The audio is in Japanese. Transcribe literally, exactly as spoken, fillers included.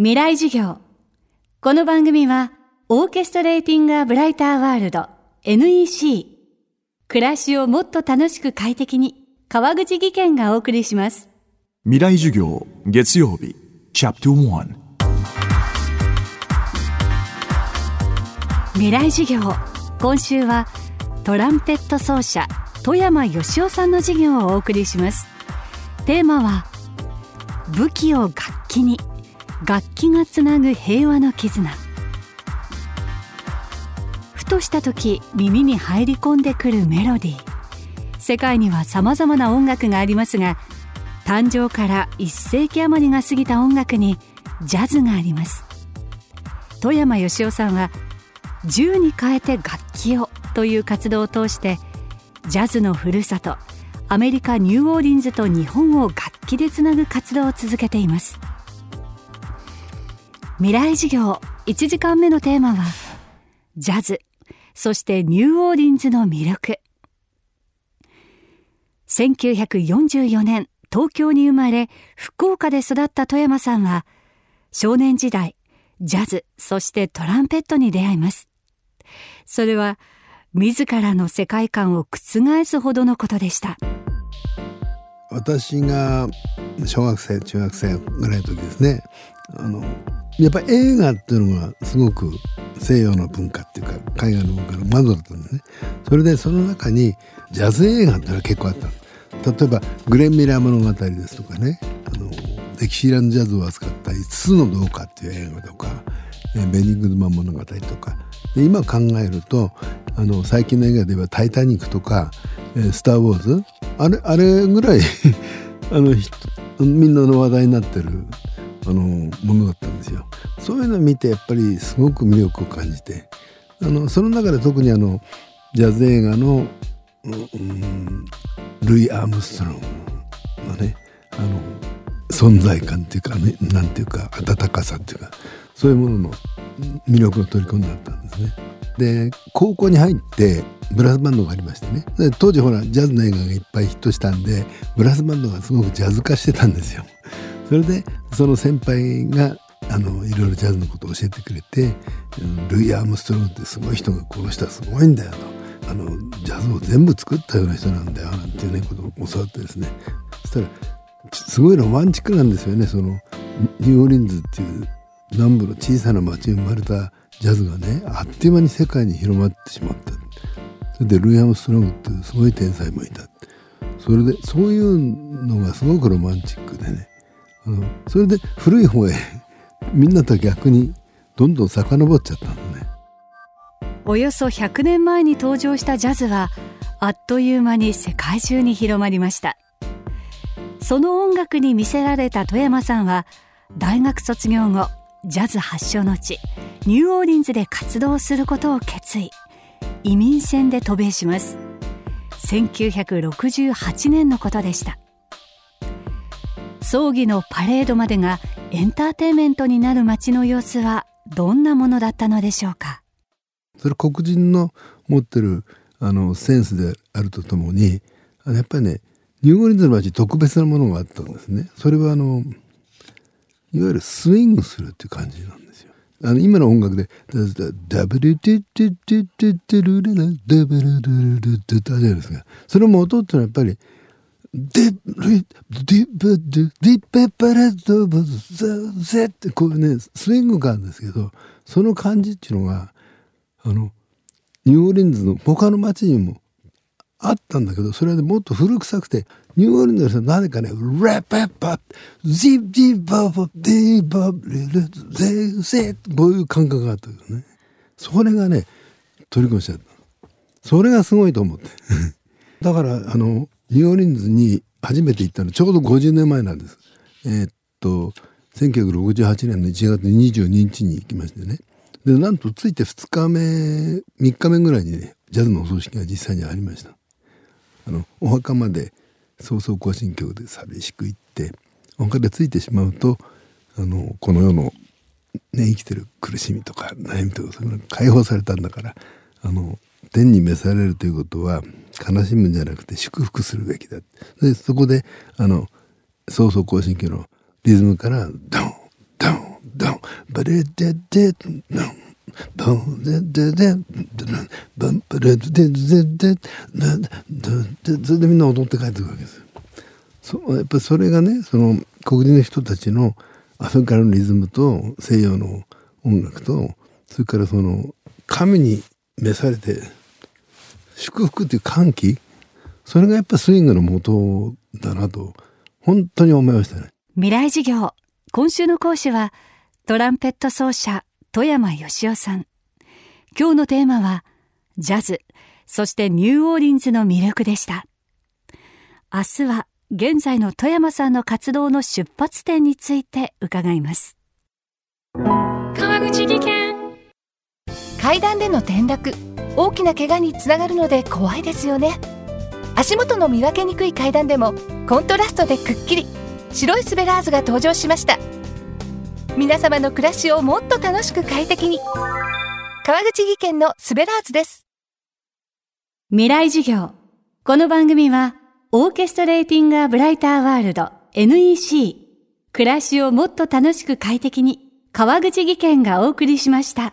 未来授業。この番組はオーケストレーティングアブライターワールド エヌイーシー 暮らしをもっと楽しく快適に川口義賢がお送りします。未来授業月曜日チャプターいち。未来授業、今週はトランペット奏者外山義雄さんの授業をお送りします。テーマは武器を楽器に、楽器がつなぐ平和の絆。ふとした時耳に入り込んでくるメロディー。世界には様々な音楽がありますが、誕生からいっせいき余りが過ぎた音楽にジャズがあります。外山義雄さんは銃に変えて楽器をという活動を通して、ジャズのふるさとアメリカニューオーリンズと日本を楽器でつなぐ活動を続けています。未来授業いちじかんめのテーマはジャズ、そしてニューオーリンズの魅力。せんきゅうひゃくよんじゅうよねん東京に生まれ福岡で育った外山さんは、少年時代ジャズ、そしてトランペットに出会います。それは自らの世界観を覆すほどのことでした。私が小学生中学生ぐらいの時ですね、あのやっぱり映画っていうのがすごく西洋の文化っていうか海外の文化の窓だったんですね。それでその中にジャズ映画っていうのが結構あった。例えばグレン・ミラー物語ですとかね、あのデキシーランドジャズを扱ったいつつのどうかっていう映画とか、ベニングマン物語とかで、今考えるとあの最近の映画で言えばタイタニックとか、えー、スターウォーズ、あれ、あれぐらいあのみんなの話題になってるあのものだったんですよ。そういうのを見てやっぱりすごく魅力を感じて、あのその中で特にあのジャズ映画の、うん、ルイ・アームストロングのね、あの存在感っていうか、ね、なんていうか温かさっていうか、そういうものの魅力を取り込んだったんですね。で、高校に入ってブラスバンドがありましてね、で当時ほらジャズの映画がいっぱいヒットしたんで、ブラスバンドがすごくジャズ化してたんですよ。それでその先輩があのいろいろジャズのことを教えてくれて、ルイ・アームストロンってすごい人が、この人はすごいんだよと、あのジャズを全部作ったような人なんだよなんていう、ね、ことを教わってですね、そしたらすごいロマンチックなんですよね。そのニューオーリンズっていう南部の小さな町に生まれたジャズがね、あっという間に世界に広まってしまった。それでルイ・アームストロングってすごい天才もいた。それでそういうのがすごくロマンチックでね、あのそれで古い方へみんなと逆にどんどん遡っちゃったのね。およそひゃくねんまえに登場したジャズはあっという間に世界中に広まりました。その音楽に魅せられた外山さんは大学卒業後、ジャズ発祥の地ニューオーリンズで活動することを決意、移民船で渡米します。せんきゅうひゃくろくじゅうはちねんのことでした。葬儀のパレードまでがエンターテインメントになる街の様子はどんなものだったのでしょうか。それ黒人の持ってるあのセンスであるとともに、あのやっぱりね、ニューオーリンズの街特別なものがあったんですね。それはあのいわゆるスイングするっていう感じなんですよ。あの今の音楽でダブルティティティティティルレラダブルルルルってあるじゃないですか。それも音ってのはやっぱりディッディッディッペッパレッドブズゼってこうね、スイング感ですけど、その感じっていうのがあのニューオーリンズの他の街にもあったんだけど、それはもっと古臭くて、ニューオーリンズの人はなぜかね、ラッパッパッジッジババディバブリルゼーゼー、こういう感覚があったけどね、それがね取り込みしちゃった。それがすごいと思ってだからあのニューオーリンズに初めて行ったのちょうどごじゅうねんまえなんです。えー、っとせんきゅうひゃくろくじゅうはちねんのいちがつにじゅうににちに行きましてね、でなんとついてふつかめみっかめぐらいにね、ジャズのお葬式が実際にありました。あのお墓まで葬送行進曲で寂しく行って、お墓でついてしまうとあのこの世の、ね、生きてる苦しみとか悩みとか、それが解放されたんだから、あの天に召されるということは悲しむんじゃなくて祝福するべきだ。でそこであの葬送行進曲のリズムからドンドンドンブレデデノンボンデデデンボンブレデデデデデそれでみんな踊って帰ってくるわけですよ。そやっぱりそれがね、その黒人の人たちのアフリカのリズムと西洋の音楽と、それからその神に召されて祝福っていう歓喜、それがやっぱスイングの元だなと本当に思いましたね。未来事業、今週の講師はトランペット奏者外山義夫さん。今日のテーマはジャズ、そしてニューオーリンズの魅力でした。明日は現在の外山さんの活動の出発点について伺います。川口技研。階段での転落、大きな怪我につながるので怖いですよね。足元の見分けにくい階段でもコントラストでくっきり白いスベラーズが登場しました。皆様の暮らしをもっと楽しく快適に、川口技研のスベラーズです。未来授業、この番組はオーケストレーティングアブライターワールド エヌイーシー、 暮らしをもっと楽しく快適に、川口技研がお送りしました。